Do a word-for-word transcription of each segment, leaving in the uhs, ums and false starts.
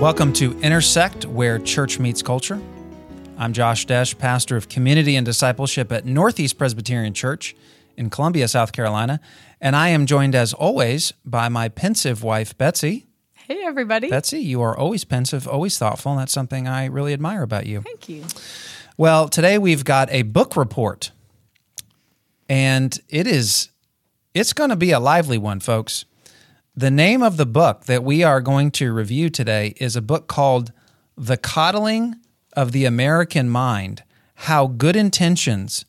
Welcome to Intersect, where church meets culture. I'm Josh Desch, pastor of community and discipleship at Northeast Presbyterian Church in Columbia, South Carolina, and I am joined, as always, by my pensive wife, Betsy. Hey, everybody. Betsy, you are always pensive, always thoughtful, and that's something I really admire about you. Thank you. Well, today we've got a book report, and it is, it's going to be a lively one, folks. The name of the book that we are going to review today is a book called The Coddling of the American Mind, How Good Intentions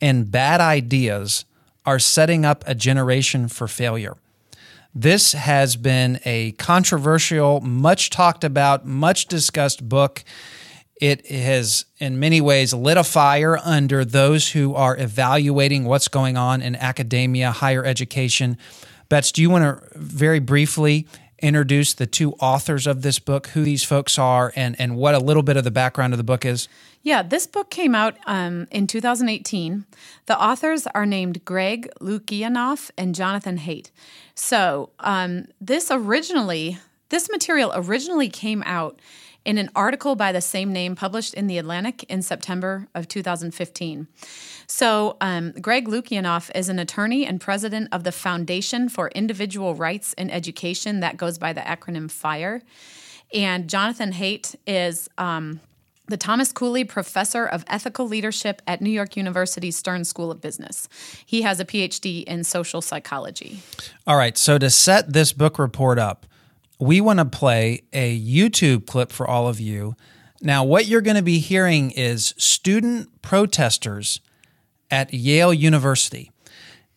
and Bad Ideas Are Setting Up a Generation for Failure. This has been a controversial, much talked about, much discussed book. It has, in many ways, lit a fire under those who are evaluating what's going on in academia, higher education. Bets, do you want to very briefly introduce the two authors of this book, who these folks are, and, and what a little bit of the background of the book is? Yeah, this book came out um, in two thousand eighteen. The authors are named Greg Lukianoff and Jonathan Haidt. So um, this originally, this material originally came out in an article by the same name published in The Atlantic in September of two thousand fifteen. So um, Greg Lukianoff is an attorney and president of the Foundation for Individual Rights in Education. That goes by the acronym FIRE. And Jonathan Haidt is um, the Thomas Cooley Professor of Ethical Leadership at New York University Stern School of Business. He has a P H D in social psychology. All right, so to set this book report up, we want to play a YouTube clip for all of you. Now, what you're going to be hearing is student protesters at Yale University,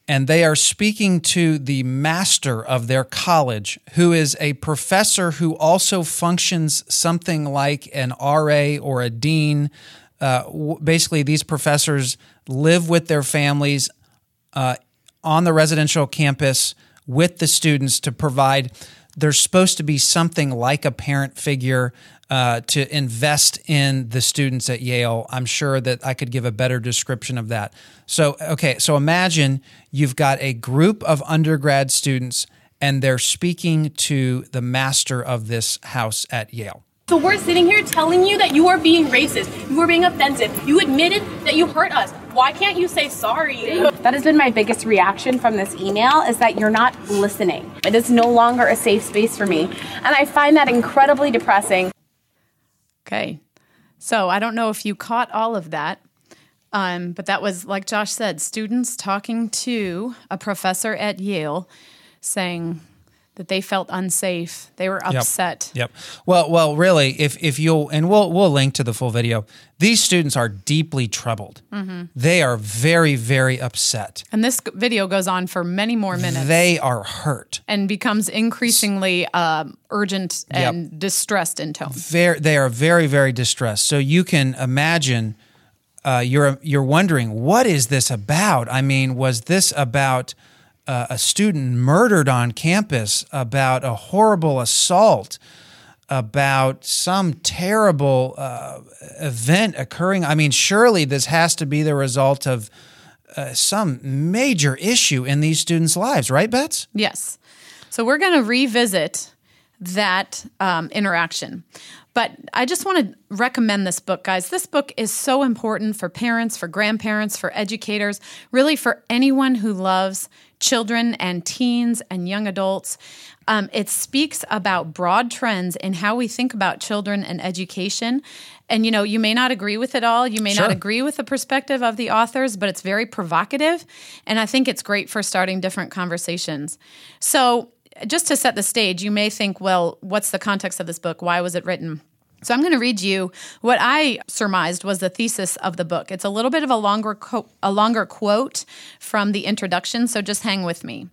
and they are speaking to the master of their college, who is a professor who also functions something like an R A or a dean. Uh, basically, these professors live with their families uh, on the residential campus with the students to provide. There's supposed to be something like a parent figure uh, to invest in the students at Yale. I'm sure that I could give a better description of that. So, okay, so imagine you've got a group of undergrad students, and they're speaking to the master of this house at Yale. So we're sitting here telling you that you are being racist, you are being offensive, you admitted that you hurt us. Why can't you say sorry? That has been my biggest reaction from this email, is that you're not listening. It is no longer a safe space for me. And I find that incredibly depressing. Okay. So I don't know if you caught all of that, um, but that was, like Josh said, students talking to a professor at Yale saying that they felt unsafe, they were upset. Yep. yep. Well, well, really, if if you'll, and we'll we'll link to the full video. These students are deeply troubled. Mm-hmm. They are very, very upset. And this video goes on for many more minutes. They are hurt and becomes increasingly um, urgent and yep. distressed in tone. Very, they are very, very distressed. So you can imagine, uh, you're you're wondering, what is this about? I mean, was this about Uh, a student murdered on campus, about a horrible assault, about some terrible uh, event occurring? I mean, surely this has to be the result of uh, some major issue in these students' lives, right, Bets? Yes. So we're going to revisit that um, interaction. But I just want to recommend this book, guys. This book is so important for parents, for grandparents, for educators, really for anyone who loves children and teens and young adults. Um, it speaks about broad trends in how we think about children and education. And, you know, you may not agree with it all. You may sure. not agree with the perspective of the authors, but it's very provocative. And I think it's great for starting different conversations. So just to set the stage, you may think, well, what's the context of this book? Why was it written? So I'm going to read you what I surmised was the thesis of the book. It's a little bit of a longer co- a longer quote from the introduction, so just hang with me.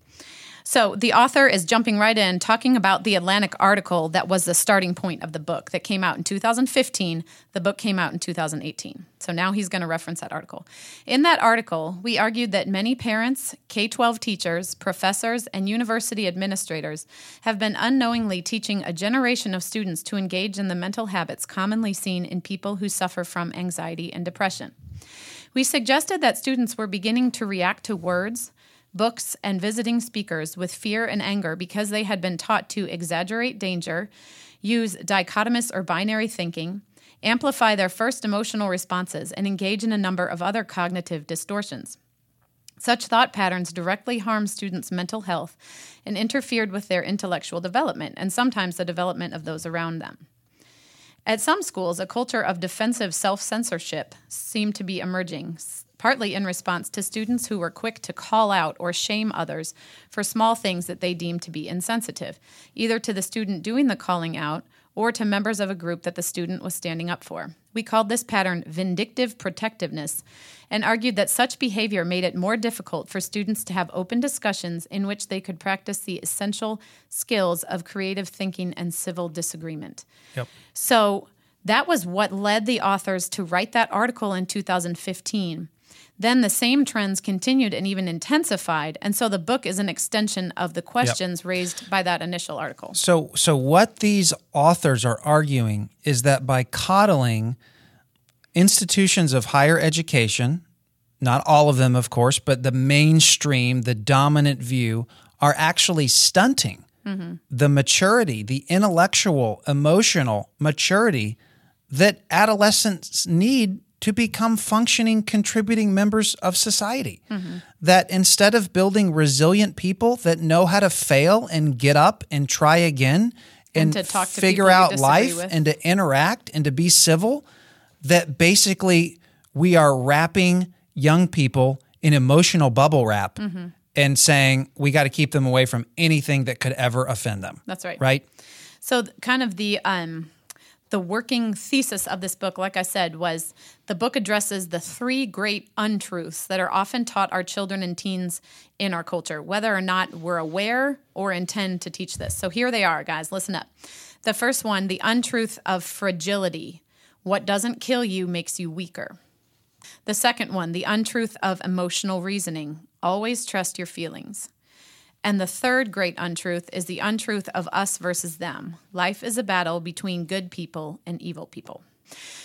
So the author is jumping right in, talking about the Atlantic article that was the starting point of the book that came out in two thousand fifteen. The book came out in two thousand eighteen. So now he's going to reference that article. In that article, we argued that many parents, K through twelve teachers, professors, and university administrators have been unknowingly teaching a generation of students to engage in the mental habits commonly seen in people who suffer from anxiety and depression. We suggested that students were beginning to react to words, books, and visiting speakers with fear and anger because they had been taught to exaggerate danger, use dichotomous or binary thinking, amplify their first emotional responses, and engage in a number of other cognitive distortions. Such thought patterns directly harm students' mental health and interfered with their intellectual development, and sometimes the development of those around them. At some schools, a culture of defensive self-censorship seemed to be emerging, partly in response to students who were quick to call out or shame others for small things that they deemed to be insensitive, either to the student doing the calling out or to members of a group that the student was standing up for. We called this pattern vindictive protectiveness and argued that such behavior made it more difficult for students to have open discussions in which they could practice the essential skills of creative thinking and civil disagreement. Yep. So that was what led the authors to write that article in two thousand fifteen. Then the same trends continued and even intensified, and so the book is an extension of the questions yep. raised by that initial article. So so what these authors are arguing is that by coddling institutions of higher education, not all of them, of course, but the mainstream, the dominant view, are actually stunting mm-hmm. the maturity, the intellectual, emotional maturity that adolescents need to become functioning, contributing members of society. Mm-hmm. That instead of building resilient people that know how to fail and get up and try again and, and to talk to figure out life with. And to interact and to be civil, that basically we are wrapping young people in emotional bubble wrap mm-hmm. and saying we got to keep them away from anything that could ever offend them. That's right. Right? So th- kind of the... um. The working thesis of this book, like I said, was the book addresses the three great untruths that are often taught our children and teens in our culture, whether or not we're aware or intend to teach this. So here they are, guys. Listen up. The first one, the untruth of fragility. What doesn't kill you makes you weaker. The second one, the untruth of emotional reasoning. Always trust your feelings. And the third great untruth is the untruth of us versus them. Life is a battle between good people and evil people.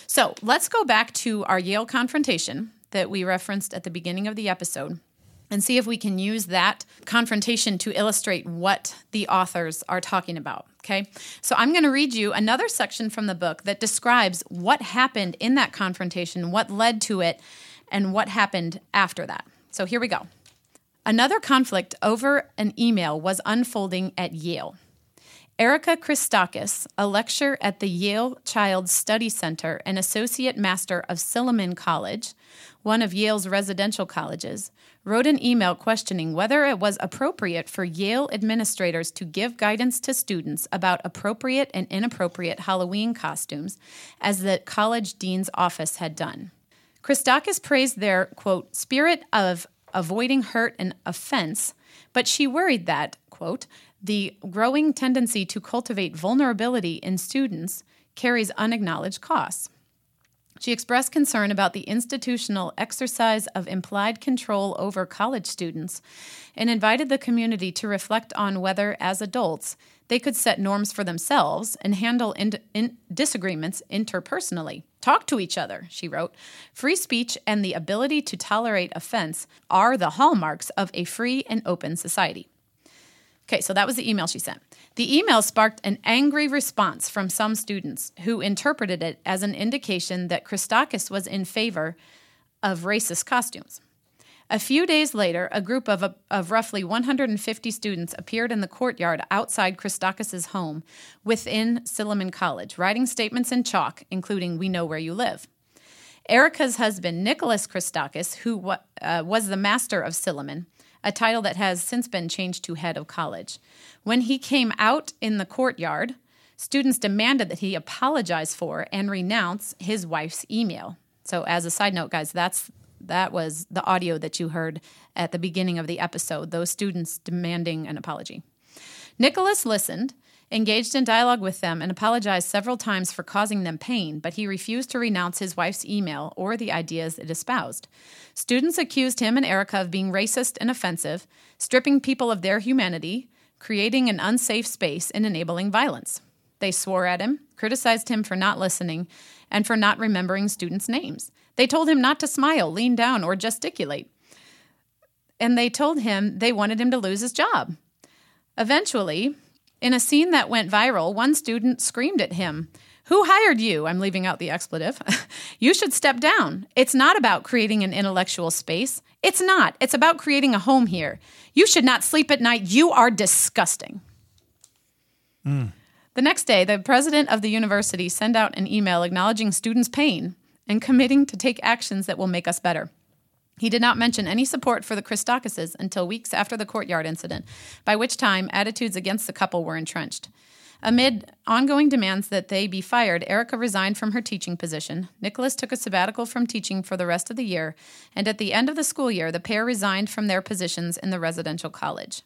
So let's go back to our Yale confrontation that we referenced at the beginning of the episode and see if we can use that confrontation to illustrate what the authors are talking about, okay? So I'm going to read you another section from the book that describes what happened in that confrontation, what led to it, and what happened after that. So here we go. Another conflict over an email was unfolding at Yale. Erica Christakis, a lecturer at the Yale Child Study Center and associate master of Silliman College, one of Yale's residential colleges, wrote an email questioning whether it was appropriate for Yale administrators to give guidance to students about appropriate and inappropriate Halloween costumes, as the college dean's office had done. Christakis praised their, quote, spirit of avoiding hurt and offense, but she worried that, quote, the growing tendency to cultivate vulnerability in students carries unacknowledged costs. She expressed concern about the institutional exercise of implied control over college students and invited the community to reflect on whether, as adults, they could set norms for themselves and handle in- in disagreements interpersonally. Talk to each other, she wrote. Free speech and the ability to tolerate offense are the hallmarks of a free and open society. Okay, so that was the email she sent. The email sparked an angry response from some students who interpreted it as an indication that Christakis was in favor of racist costumes. A few days later, a group of, of roughly one hundred fifty students appeared in the courtyard outside Christakis' home within Silliman College, writing statements in chalk, including, "We know where you live." Erica's husband, Nicholas Christakis, who uh, was the master of Silliman, a title that has since been changed to head of college. When he came out in the courtyard, students demanded that he apologize for and renounce his wife's email. So as a side note, guys, that's That was the audio that you heard at the beginning of the episode, those students demanding an apology. Nicholas listened, engaged in dialogue with them, and apologized several times for causing them pain, but he refused to renounce his wife's email or the ideas it espoused. Students accused him and Erica of being racist and offensive, stripping people of their humanity, creating an unsafe space, and enabling violence. They swore at him, criticized him for not listening, and for not remembering students' names. They told him not to smile, lean down, or gesticulate. and they told him they wanted him to lose his job. Eventually, in a scene that went viral, one student screamed at him, "Who hired you?" I'm leaving out the expletive. "You should step down. It's not about creating an intellectual space. It's not. It's about creating a home here. You should not sleep at night. You are disgusting." Mm. The next day, the president of the university sent out an email acknowledging students' pain and committing to take actions that will make us better. He did not mention any support for the Christakises until weeks after the courtyard incident, by which time attitudes against the couple were entrenched. Amid ongoing demands that they be fired, Erica resigned from her teaching position. Nicholas took a sabbatical from teaching for the rest of the year, and at the end of the school year, the pair resigned from their positions in the residential college.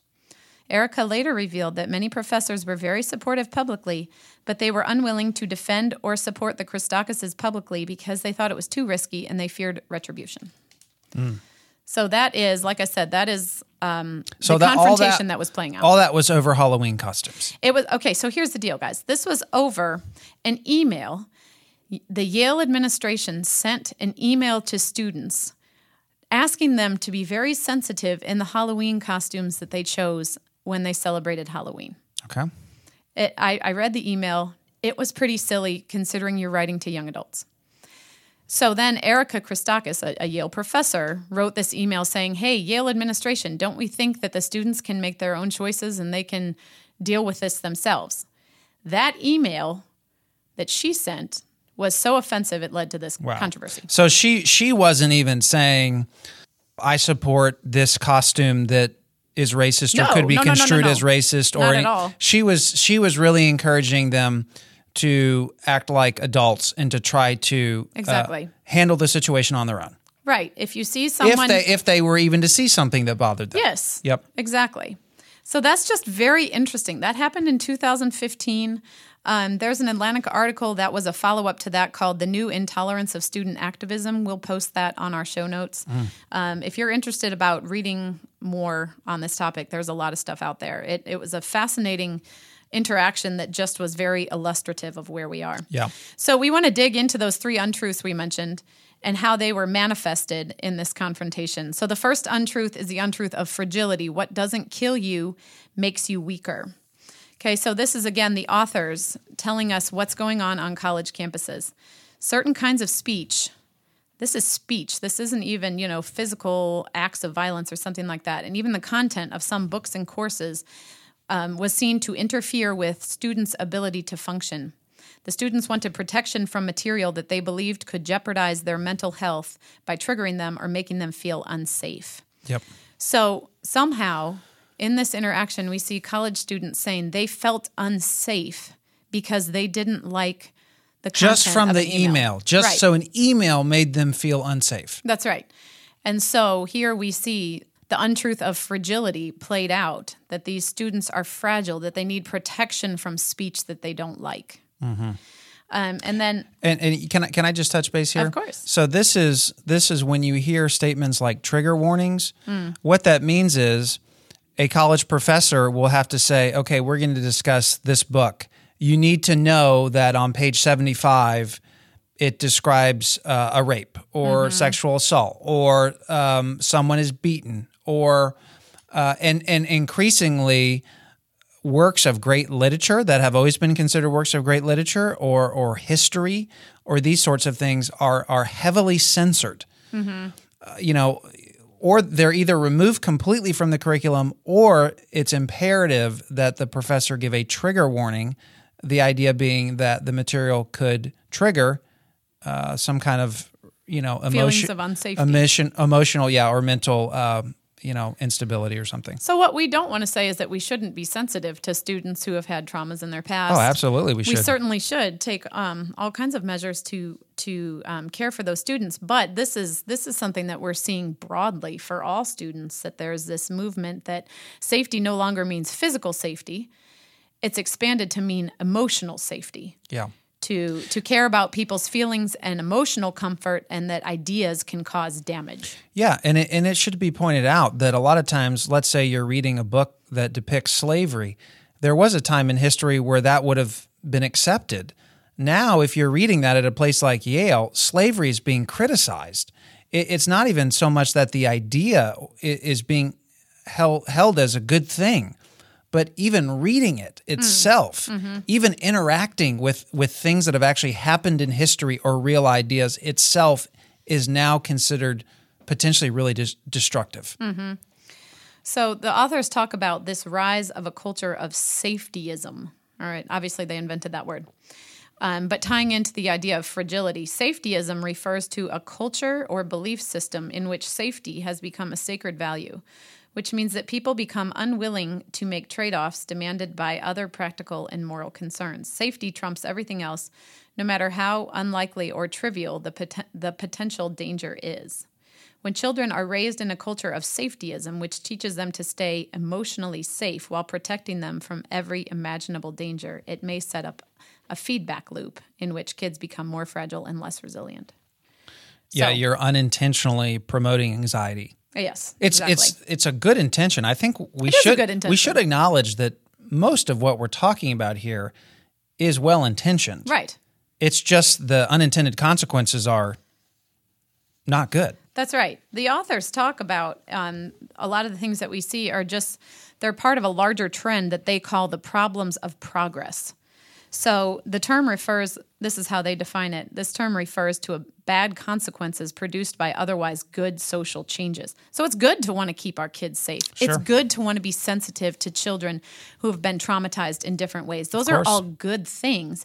Erica later revealed that many professors were very supportive publicly, but they were unwilling to defend or support the Christakises publicly because they thought it was too risky and they feared retribution. Mm. So that is, like I said, that is um, so the that, confrontation that, that was playing out. All that was over Halloween costumes. It was okay. So here's the deal, guys. This was over an email. The Yale administration sent an email to students asking them to be very sensitive in the Halloween costumes that they chose when they celebrated Halloween. Okay. It, I, I read the email. It was pretty silly considering you're writing to young adults. So then Erica Christakis, a, a Yale professor, wrote this email saying, "Hey, Yale administration, don't we think that the students can make their own choices and they can deal with this themselves?" That email that she sent was so offensive it led to this wow. controversy. So she she wasn't even saying, "I support this costume that is racist no, or could be no, construed no, no, no, no. as racist." Or Not any, at all. She was, she was really encouraging them to act like adults and to try to exactly. uh, handle the situation on their own. Right. If you see someone... If they, if they were even to see something that bothered them. Yes. Yep. Exactly. So that's just very interesting. That happened in two thousand fifteen. Um, there's an Atlantic article that was a follow-up to that called The New Intolerance of Student Activism. We'll post that on our show notes. Mm. Um, if you're interested about reading more on this topic, there's a lot of stuff out there. It, it was a fascinating interaction that just was very illustrative of where we are. Yeah. So we want to dig into those three untruths we mentioned and how they were manifested in this confrontation. So the first untruth is the untruth of fragility. What doesn't kill you makes you weaker. Okay, so this is, again, the authors telling us what's going on on college campuses. Certain kinds of speech. This is speech. This isn't even, you know, physical acts of violence or something like that. And even the content of some books and courses Um, was seen to interfere with students' ability to function. The students wanted protection from material that they believed could jeopardize their mental health by triggering them or making them feel unsafe. Yep. So somehow in this interaction, we see college students saying they felt unsafe because they didn't like the content just from of the email. email. Just right. So an email made them feel unsafe. That's right. And so here we see the untruth of fragility played out, that these students are fragile, that they need protection from speech that they don't like. Mm-hmm. Um, and then... And, and can I can I just touch base here? Of course. So this is, this is when you hear statements like trigger warnings. Mm. What that means is a college professor will have to say, okay, we're going to discuss this book. You need to know that on page seventy-five... it describes uh, a rape or mm-hmm. sexual assault or um, someone is beaten or uh, and and increasingly works of great literature that have always been considered works of great literature or or history or these sorts of things are are heavily censored, mm-hmm. uh, you know, or they're either removed completely from the curriculum or it's imperative that the professor give a trigger warning. The idea being that the material could trigger Uh, some kind of, you know, emotion, emotion, emotional, yeah, or mental, uh, you know, instability or something. So what we don't want to say is that we shouldn't be sensitive to students who have had traumas in their past. Oh, absolutely, we should. We certainly should take um, all kinds of measures to to um, care for those students. But this is this is something that we're seeing broadly for all students, that there's this movement that safety no longer means physical safety; it's expanded to mean emotional safety. Yeah. To to care about people's feelings and emotional comfort, and that ideas can cause damage. Yeah, and it, and it should be pointed out that a lot of times, let's say you're reading a book that depicts slavery, there was a time in history where that would have been accepted. Now, if you're reading that at a place like Yale, slavery is being criticized. it's not even so much that the idea is being held, held as a good thing, but even reading it itself, mm. mm-hmm. even interacting with, with things that have actually happened in history or real ideas itself is now considered potentially really des- destructive. Mm-hmm. So the authors talk about this rise of a culture of safetyism. All right, obviously they invented that word. Um, but tying into the idea of fragility, safetyism refers to a culture or belief system in which safety has become a sacred value, which means that people become unwilling to make trade-offs demanded by other practical and moral concerns. Safety trumps everything else, no matter how unlikely or trivial the pot- the potential danger is. When children are raised in a culture of safetyism, which teaches them to stay emotionally safe while protecting them from every imaginable danger, it may set up a feedback loop in which kids become more fragile and less resilient. Yeah, so, you're unintentionally promoting anxiety. Yes, it's exactly. it's it's a good intention. I think we it should is a good intention. We should acknowledge that most of what we're talking about here is well-intentioned. Right. It's just the unintended consequences are not good. That's right. The authors talk about um, a lot of the things that we see are just, they're part of a larger trend that they call the problems of progress. So the term refers, this is how they define it, this term refers to a bad consequences produced by otherwise good social changes. So it's good to want to keep our kids safe. Sure. It's good to want to be sensitive to children who have been traumatized in different ways. Those are all good things.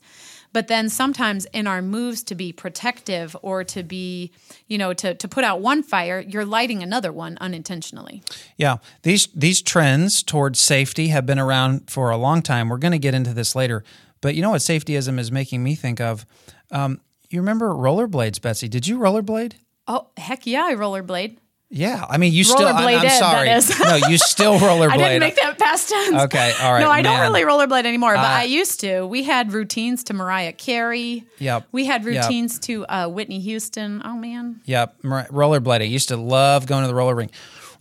But then sometimes in our moves to be protective or to be, you know, to, to put out one fire, you're lighting another one unintentionally. Yeah. These these trends towards safety have been around for a long time. We're going to get into this later. But you know what safetyism is making me think of? Um, you remember rollerblades, Betsy? Did you rollerblade? Oh, heck yeah, I rollerblade. Yeah, I mean, you still, I, I'm sorry. No, you still rollerblade. I didn't make that past tense. Okay, all right. No, I man. don't really rollerblade anymore, but uh, I used to. We had routines to Mariah Carey. Yep. We had routines yep. to uh, Whitney Houston. Oh, man. Yep, Mar- rollerblade. I used to love going to the roller rink.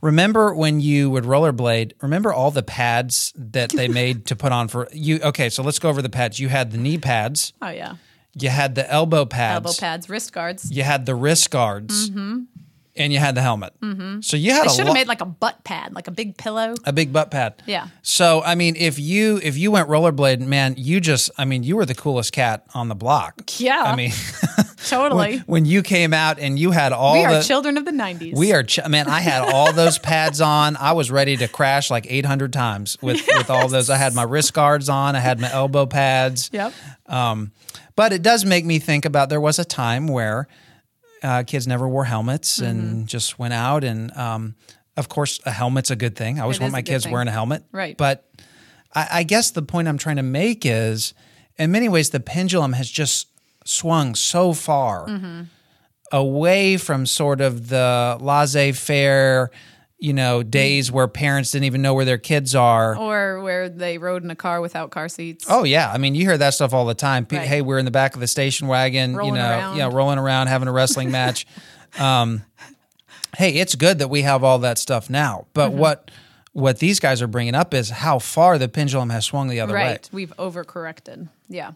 Remember when you would rollerblade, remember all the pads that they made to put on for you? Okay, so let's go over the pads. You had the knee pads. Oh, yeah. You had the elbow pads. Elbow pads, wrist guards. You had the wrist guards. Mm-hmm. And you had the helmet. Mm-hmm. So you had they a should have lo- made like a butt pad, like a big pillow. A big butt pad. Yeah. So, I mean, if you if you went rollerblade, man, you just, I mean, you were the coolest cat on the block. Yeah. I mean. Totally. When, when you came out and you had all the. We are the, children of the nineties. We are, ch- man, I had all those pads on. I was ready to crash like eight hundred times with, yes. with all those. I had my wrist guards on. I had my elbow pads. Yep. Um, but it does make me think about there was a time where. Uh, kids never wore helmets and mm-hmm. just went out. And, um, of course, a helmet's a good thing. I always it want my kids thing. wearing a helmet. Right. But I, I guess the point I'm trying to make is, in many ways, the pendulum has just swung so far mm-hmm. away from sort of the laissez-faire, you know, days where parents didn't even know where their kids are. Or where they rode in a car without car seats. Oh, yeah. I mean, you hear that stuff all the time. Right. Hey, we're in the back of the station wagon, rolling you know, around. yeah, rolling around, having a wrestling match. Um, hey, it's good that we have all that stuff now. But mm-hmm. what what these guys are bringing up is how far the pendulum has swung the other right. way. Right. We've overcorrected. Yeah.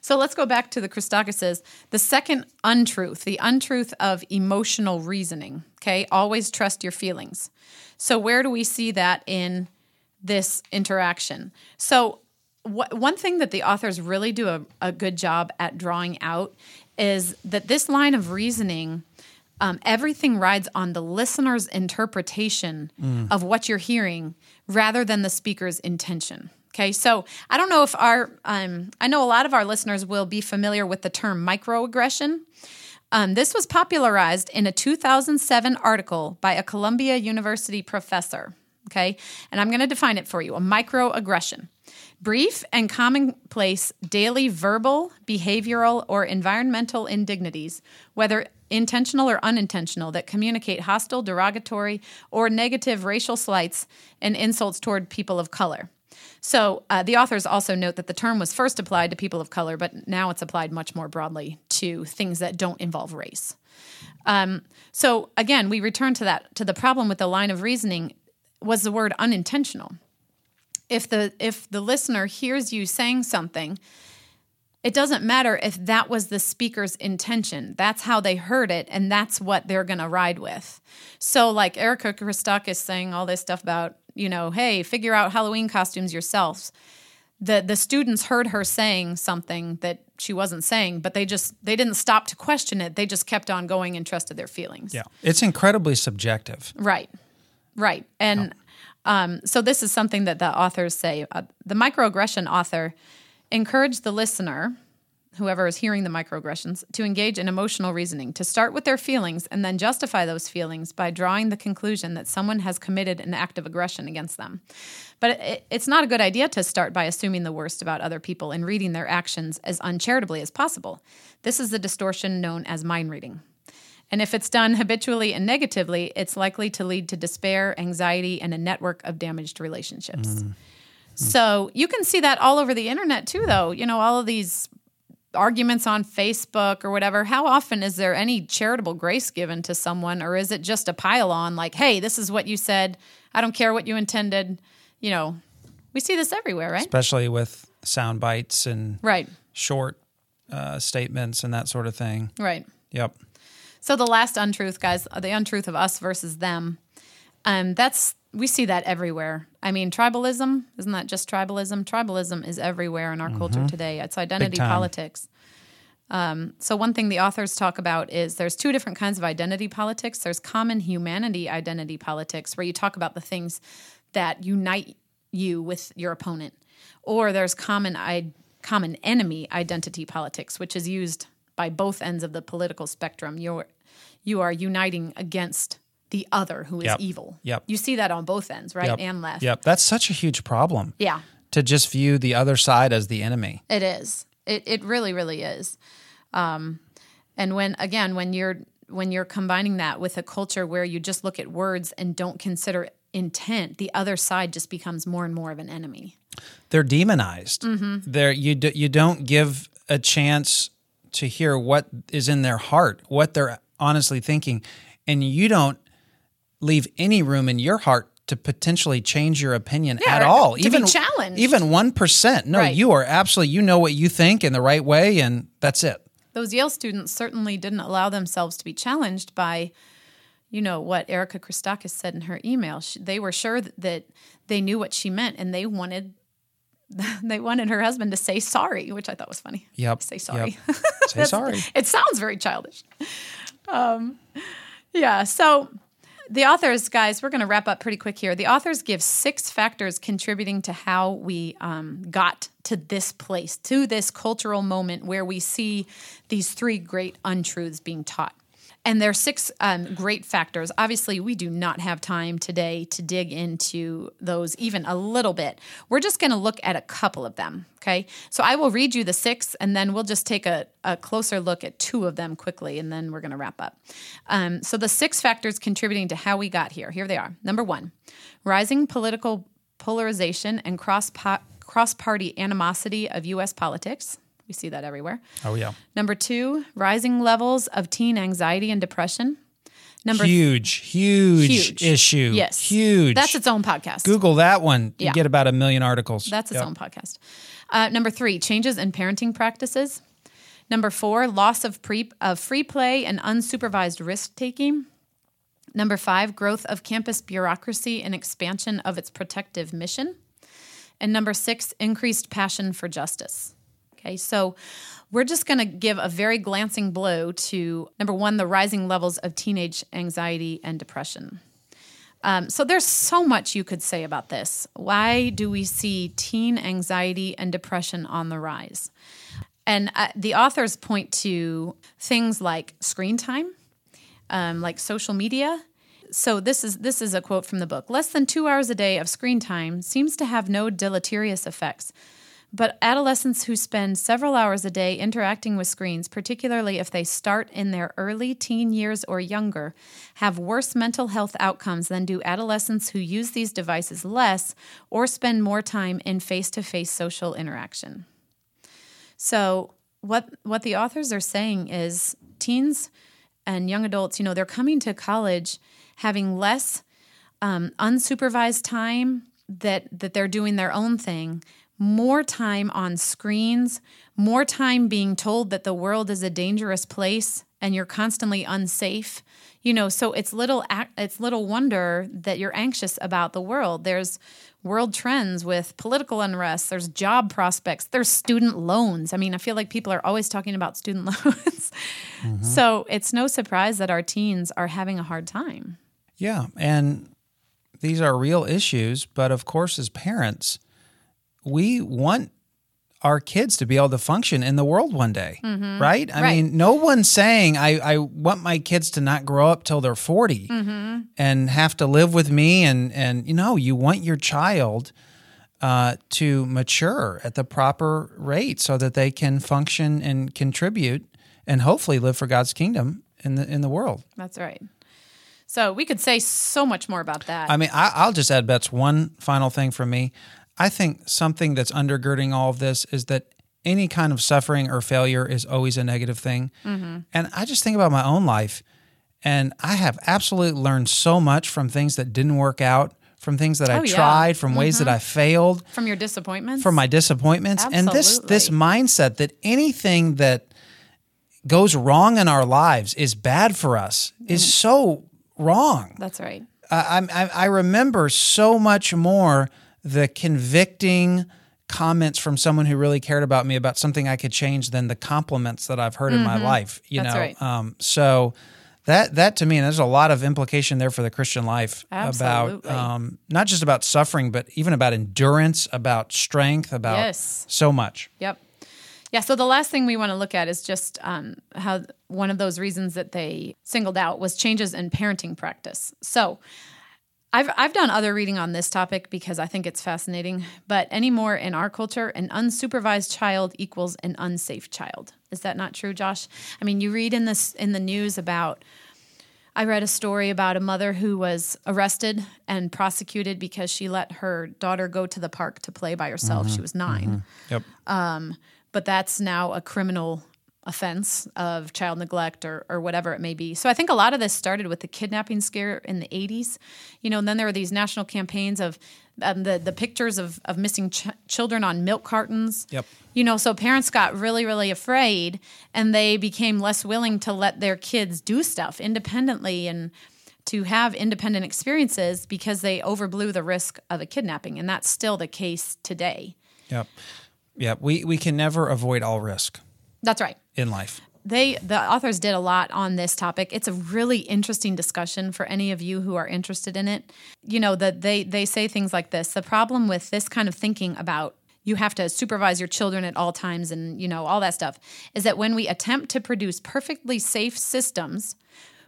So let's go back to the Christakis. The second untruth, the untruth of emotional reasoning, okay? Always trust your feelings. So where do we see that in this interaction? So wh- one thing that the authors really do a, a good job at drawing out is that this line of reasoning, um, everything rides on the listener's interpretation mm. of what you're hearing rather than the speaker's intention. Okay, so I don't know if our, um, I know a lot of our listeners will be familiar with the term microaggression. Um, this was popularized in a two thousand seven article by a Columbia University professor, okay? And I'm going to define it for you, a microaggression. Brief and commonplace daily verbal, behavioral, or environmental indignities, whether intentional or unintentional, that communicate hostile, derogatory, or negative racial slights and insults toward people of color. So uh, the authors also note that the term was first applied to people of color, but now it's applied much more broadly to things that don't involve race. Um, so again, we return to that, to the problem with the line of reasoning was the word unintentional. If the if the listener hears you saying something, It doesn't matter if that was the speaker's intention. That's how they heard it, and that's what they're going to ride with. So like Erica Christakis saying all this stuff about, you know, hey, figure out Halloween costumes yourselves. The the students heard her saying something that she wasn't saying, but they just they didn't stop to question it. They just kept on going and trusted their feelings. Yeah, it's incredibly subjective. Right, right. And no. um, so this is something that the authors say. Uh, the microaggression author encouraged the listener, whoever is hearing the microaggressions, to engage in emotional reasoning, to start with their feelings and then justify those feelings by drawing the conclusion that someone has committed an act of aggression against them. But it, it's not a good idea to start by assuming the worst about other people and reading their actions as uncharitably as possible. This is the distortion known as mind reading. And if it's done habitually and negatively, it's likely to lead to despair, anxiety, and a network of damaged relationships. Mm. So you can see that all over the internet too, though. You know, all of these arguments on Facebook or whatever, how often is there any charitable grace given to someone, or is it just a pile on like, hey, this is what you said, I don't care what you intended? You know, we see this everywhere, right? Especially with sound bites and right. short uh, statements and that sort of thing. Right. Yep. So the last untruth, guys, the untruth of us versus them, um, that's we see that everywhere. I mean, tribalism, isn't that just tribalism? Tribalism is everywhere in our mm-hmm. culture today. It's identity politics. Um, so one thing the authors talk about is there's two different kinds of identity politics. There's common humanity identity politics, where you talk about the things that unite you with your opponent. Or there's common I- common enemy identity politics, which is used by both ends of the political spectrum. You're, you are uniting against the other who is yep. evil. Yep. You see that on both ends, right? Yep. And left. Yep. That's such a huge problem. Yeah. To just view the other side as the enemy. It is. It it really, really is. Um, and when, again, when you're when you're combining that with a culture where you just look at words and don't consider intent, the other side just becomes more and more of an enemy. They're demonized. Mm-hmm. They're, you do, you don't give a chance to hear what is in their heart, what they're honestly thinking, and you don't leave any room in your heart to potentially change your opinion yeah, at all. To even be challenged. Even one percent. No, right. You are absolutely, you know what you think in the right way, and that's it. Those Yale students certainly didn't allow themselves to be challenged by, you know, what Erica Christakis said in her email. She, they were sure that, that they knew what she meant, and they wanted they wanted her husband to say sorry, which I thought was funny. Yep. Say sorry. Yep. Say sorry. It sounds very childish. Um, yeah, so... The authors, guys, we're going to wrap up pretty quick here. The authors give six factors contributing to how we um, got to this place, to this cultural moment where we see these three great untruths being taught. And there are six um, great factors. Obviously, we do not have time today to dig into those even a little bit. We're just going to look at a couple of them, okay? So I will read you the six, and then we'll just take a, a closer look at two of them quickly, and then we're going to wrap up. Um, so the six factors contributing to how we got here. Here they are. Number one, rising political polarization and cross po- cross-party animosity of U S politics. We see that everywhere. Oh, yeah. Number two, rising levels of teen anxiety and depression. Number Huge, th- huge, huge issue. Yes. Huge. That's its own podcast. Google that one. Yeah. You get about a million articles. That's its yep. own podcast. Uh, number three, changes in parenting practices. Number four, loss of, pre- of free play and unsupervised risk-taking. Number five, growth of campus bureaucracy and expansion of its protective mission. And number six, increased passion for justice. Okay, so we're just going to give a very glancing blow to, number one, the rising levels of teenage anxiety and depression. Um, so there's so much you could say about this. Why do we see teen anxiety and depression on the rise? And uh, the authors point to things like screen time, um, like social media. So this is this is a quote from the book. Less than two hours a day of screen time seems to have no deleterious effects. But adolescents who spend several hours a day interacting with screens, particularly if they start in their early teen years or younger, have worse mental health outcomes than do adolescents who use these devices less or spend more time in face-to-face social interaction. So what what the authors are saying is teens and young adults, you know, they're coming to college having less um, unsupervised time that that they're doing their own thing, more time on screens, more time being told that the world is a dangerous place and you're constantly unsafe. You know, so it's little it's little wonder that you're anxious about the world. There's world trends with political unrest. There's job prospects. There's student loans. I mean, I feel like people are always talking about student loans. Mm-hmm. So it's no surprise that our teens are having a hard time. Yeah, and these are real issues. But of course, as parents, we want our kids to be able to function in the world one day, mm-hmm. right? I right. mean, no one's saying I, I want my kids to not grow up till they're forty mm-hmm. and have to live with me. And, and you know, you want your child uh, to mature at the proper rate so that they can function and contribute and hopefully live for God's kingdom in the in the world. That's right. So we could say so much more about that. I mean, I, I'll just add, Bets, one final thing from me. I think something that's undergirding all of this is that any kind of suffering or failure is always a negative thing. Mm-hmm. And I just think about my own life, and I have absolutely learned so much from things that didn't work out, from things that oh, I yeah. tried, from mm-hmm. ways that I failed. From your disappointments? From my disappointments. Absolutely. And this this mindset that anything that goes wrong in our lives is bad for us mm. is so wrong. That's right. Uh, I, I, I remember so much more the convicting comments from someone who really cared about me about something I could change than the compliments that I've heard mm-hmm. in my life. You That's know, right. um, so that that to me, and there's a lot of implication there for the Christian life Absolutely. about um, not just about suffering, but even about endurance, about strength, about yes. so much. Yep. Yeah. So the last thing we want to look at is just um, how one of those reasons that they singled out was changes in parenting practice. So. I've I've done other reading on this topic because I think it's fascinating, but anymore in our culture, an unsupervised child equals an unsafe child. Is that not true, Josh? I mean, you read in this in the news about, I read a story about a mother who was arrested and prosecuted because she let her daughter go to the park to play by herself. Mm-hmm. She was nine. Mm-hmm. Yep. Um, but that's now a criminal offense of child neglect or, or whatever it may be. So I think a lot of this started with the kidnapping scare in the eighties, you know, and then there were these national campaigns of um, the, the pictures of, of missing ch- children on milk cartons, yep. you know, so parents got really, really afraid and they became less willing to let their kids do stuff independently and to have independent experiences because they overblew the risk of a kidnapping. And that's still the case today. Yep. Yeah. We, we can never avoid all risk. That's right. In life. They, the authors did a lot on this topic. It's a really interesting discussion for any of you who are interested in it. You know, that they, they say things like this. The problem with this kind of thinking about you have to supervise your children at all times and, you know, all that stuff is that when we attempt to produce perfectly safe systems,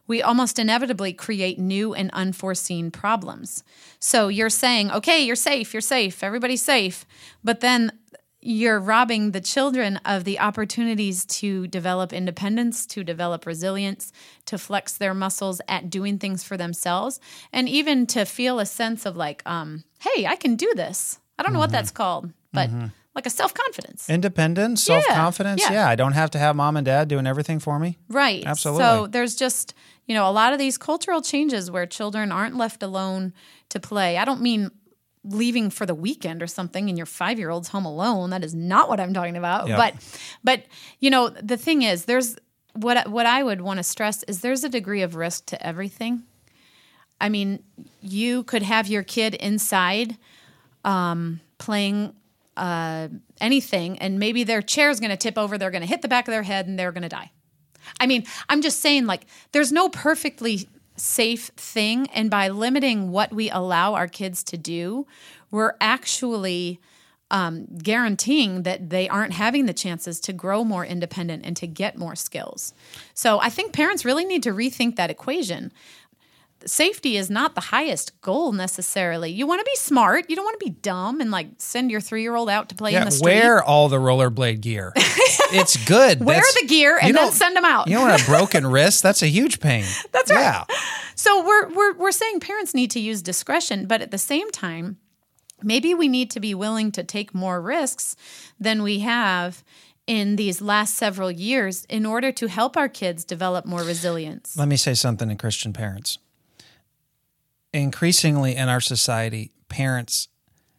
we almost inevitably create new and unforeseen problems. So you're saying, okay, you're safe, you're safe, everybody's safe. But then you're robbing the children of the opportunities to develop independence, to develop resilience, to flex their muscles at doing things for themselves, and even to feel a sense of like, um, hey, I can do this. I don't know mm-hmm. what that's called, but mm-hmm. like a self-confidence. Independence, self-confidence. Yeah. yeah, I don't have to have mom and dad doing everything for me. Right. Absolutely. So there's just, you know, a lot of these cultural changes where children aren't left alone to play. I don't mean leaving for the weekend or something and your five-year-old's home alone. That is not what I'm talking about. Yep. But, but you know, the thing is, there's what what I would want to stress is there's a degree of risk to everything. I mean, you could have your kid inside um, playing uh, anything, and maybe their chair's going to tip over, they're going to hit the back of their head, and they're going to die. I mean, I'm just saying, like, there's no perfectly safe thing, and by limiting what we allow our kids to do, we're actually um, guaranteeing that they aren't having the chances to grow more independent and to get more skills. So I think parents really need to rethink that equation. Safety is not the highest goal necessarily. You want to be smart. You don't want to be dumb and like send your three-year-old out to play yeah, in the street. Wear all the rollerblade gear. It's good. Wear that's, the gear and then send them out. You don't have a broken wrist. That's a huge pain. That's right. Yeah. So we're we're we're saying parents need to use discretion, but at the same time, maybe we need to be willing to take more risks than we have in these last several years in order to help our kids develop more resilience. Let me say something to Christian parents. Increasingly in our society, parents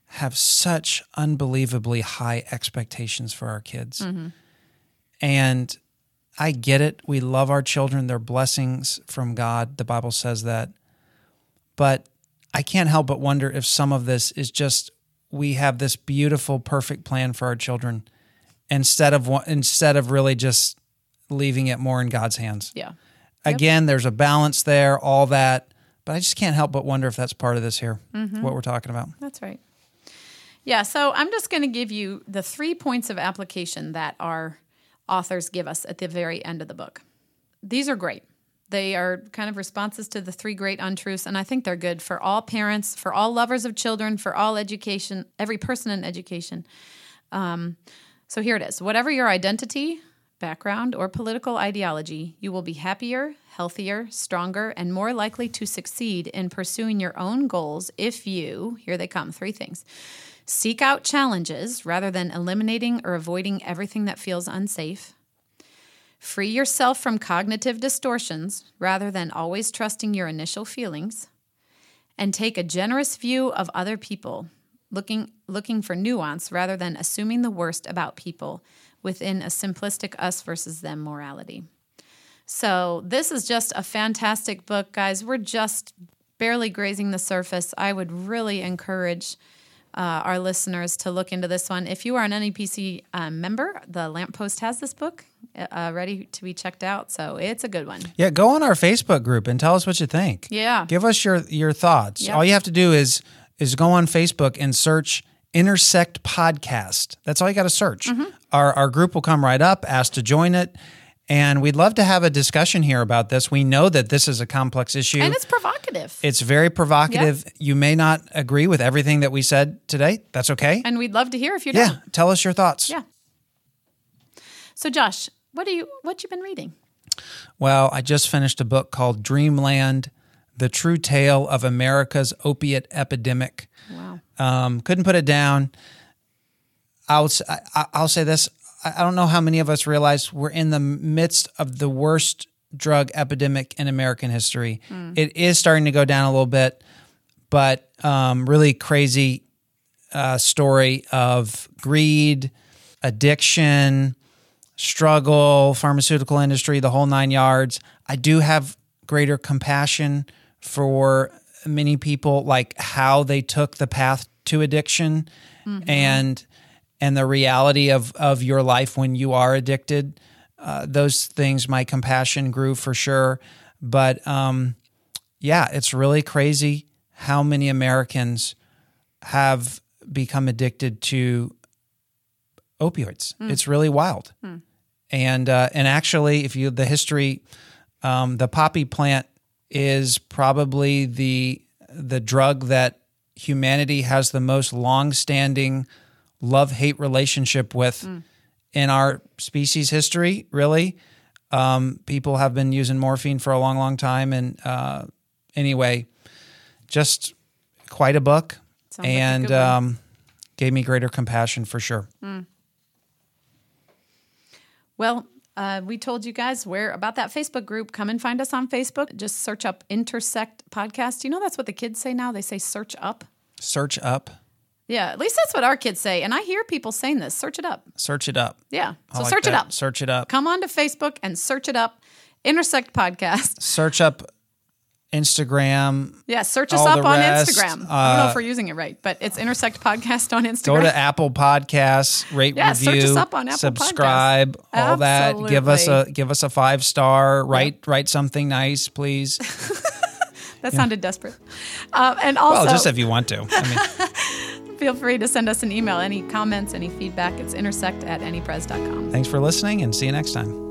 have such unbelievably high expectations for our kids. Mm-hmm. And I get it. We love our children. They're blessings from God. The Bible says that. But I can't help but wonder if some of this is just we have this beautiful, perfect plan for our children instead of instead of really just leaving it more in God's hands. Yeah. Yep. Again, there's a balance there, all that. But I just can't help but wonder if that's part of this here, mm-hmm. what we're talking about. That's right. Yeah, so I'm just going to give you the three points of application that our authors give us at the very end of the book. These are great. They are kind of responses to the three great untruths, and I think they're good for all parents, for all lovers of children, for all education, every person in education. Um, so here it is. Whatever your identity, background, or political ideology, you will be happier, healthier, stronger, and more likely to succeed in pursuing your own goals if you, here they come, three things, seek out challenges rather than eliminating or avoiding everything that feels unsafe. Free yourself from cognitive distortions rather than always trusting your initial feelings. And take a generous view of other people, looking looking for nuance rather than assuming the worst about people within a simplistic us versus them morality. So this is just a fantastic book, guys. We're just barely grazing the surface. I would really encourage Uh, our listeners to look into this one. If you are an N E P C uh, member, the Lamppost has this book uh, ready to be checked out, so it's a good one. Yeah, go on our Facebook group and tell us what you think. Yeah. Give us your, your thoughts. Yep. All you have to do is is go on Facebook and search Intersect Podcast. That's all you got to search. Mm-hmm. Our, our group will come right up, ask to join it. And we'd love to have a discussion here about this. We know that this is a complex issue. And it's provocative. It's very provocative. Yep. You may not agree with everything that we said today. That's okay. And we'd love to hear if you do. Yeah, tell us your thoughts. Yeah. So, Josh, what do you what you been reading? Well, I just finished a book called Dreamland, The True Tale of America's Opiate Epidemic. Wow. Um, couldn't put it down. I'll, I, I'll say this. I don't know how many of us realize we're in the midst of the worst drug epidemic in American history. Mm. It is starting to go down a little bit, but um, really crazy uh, story of greed, addiction, struggle, pharmaceutical industry, the whole nine yards. I do have greater compassion for many people, like how they took the path to addiction mm-hmm. and and the reality of, of your life when you are addicted, uh, those things, my compassion grew for sure. But um, yeah, it's really crazy how many Americans have become addicted to opioids. Mm. It's really wild. Mm. And uh, and actually, if you the history, um, the poppy plant is probably the the drug that humanity has the most long-standing love-hate relationship with mm. in our species history, really. Um, people have been using morphine for a long, long time. And uh, anyway, just quite a book. Sounds and like a good um, one. Gave me greater compassion for sure. Mm. Well, uh, we told you guys where about that Facebook group. Come and find us on Facebook. Just search up Intersect Podcast. You know that's what the kids say now? They say search up. Search up. Yeah, at least that's what our kids say. And I hear people saying this. Search it up. Search it up. Yeah. So like search that. it up. Search it up. Come on to Facebook and search it up. Intersect Podcast. Search up Instagram. Yeah, search us up on rest. Instagram. Uh, I don't know if we're using it right, but it's Intersect Podcast on Instagram. Go to Apple Podcasts, rate, yeah, review. Yeah, search us up on Apple Podcasts. Subscribe, Podcasts. all Absolutely. that. Give us a give us a five star. Write yep. write something nice, please. That yeah. sounded desperate. Um, and also, well, just if you want to. I mean... Feel free to send us an email, any comments, any feedback. It's intersect at any pres dot com. Thanks for listening and see you next time.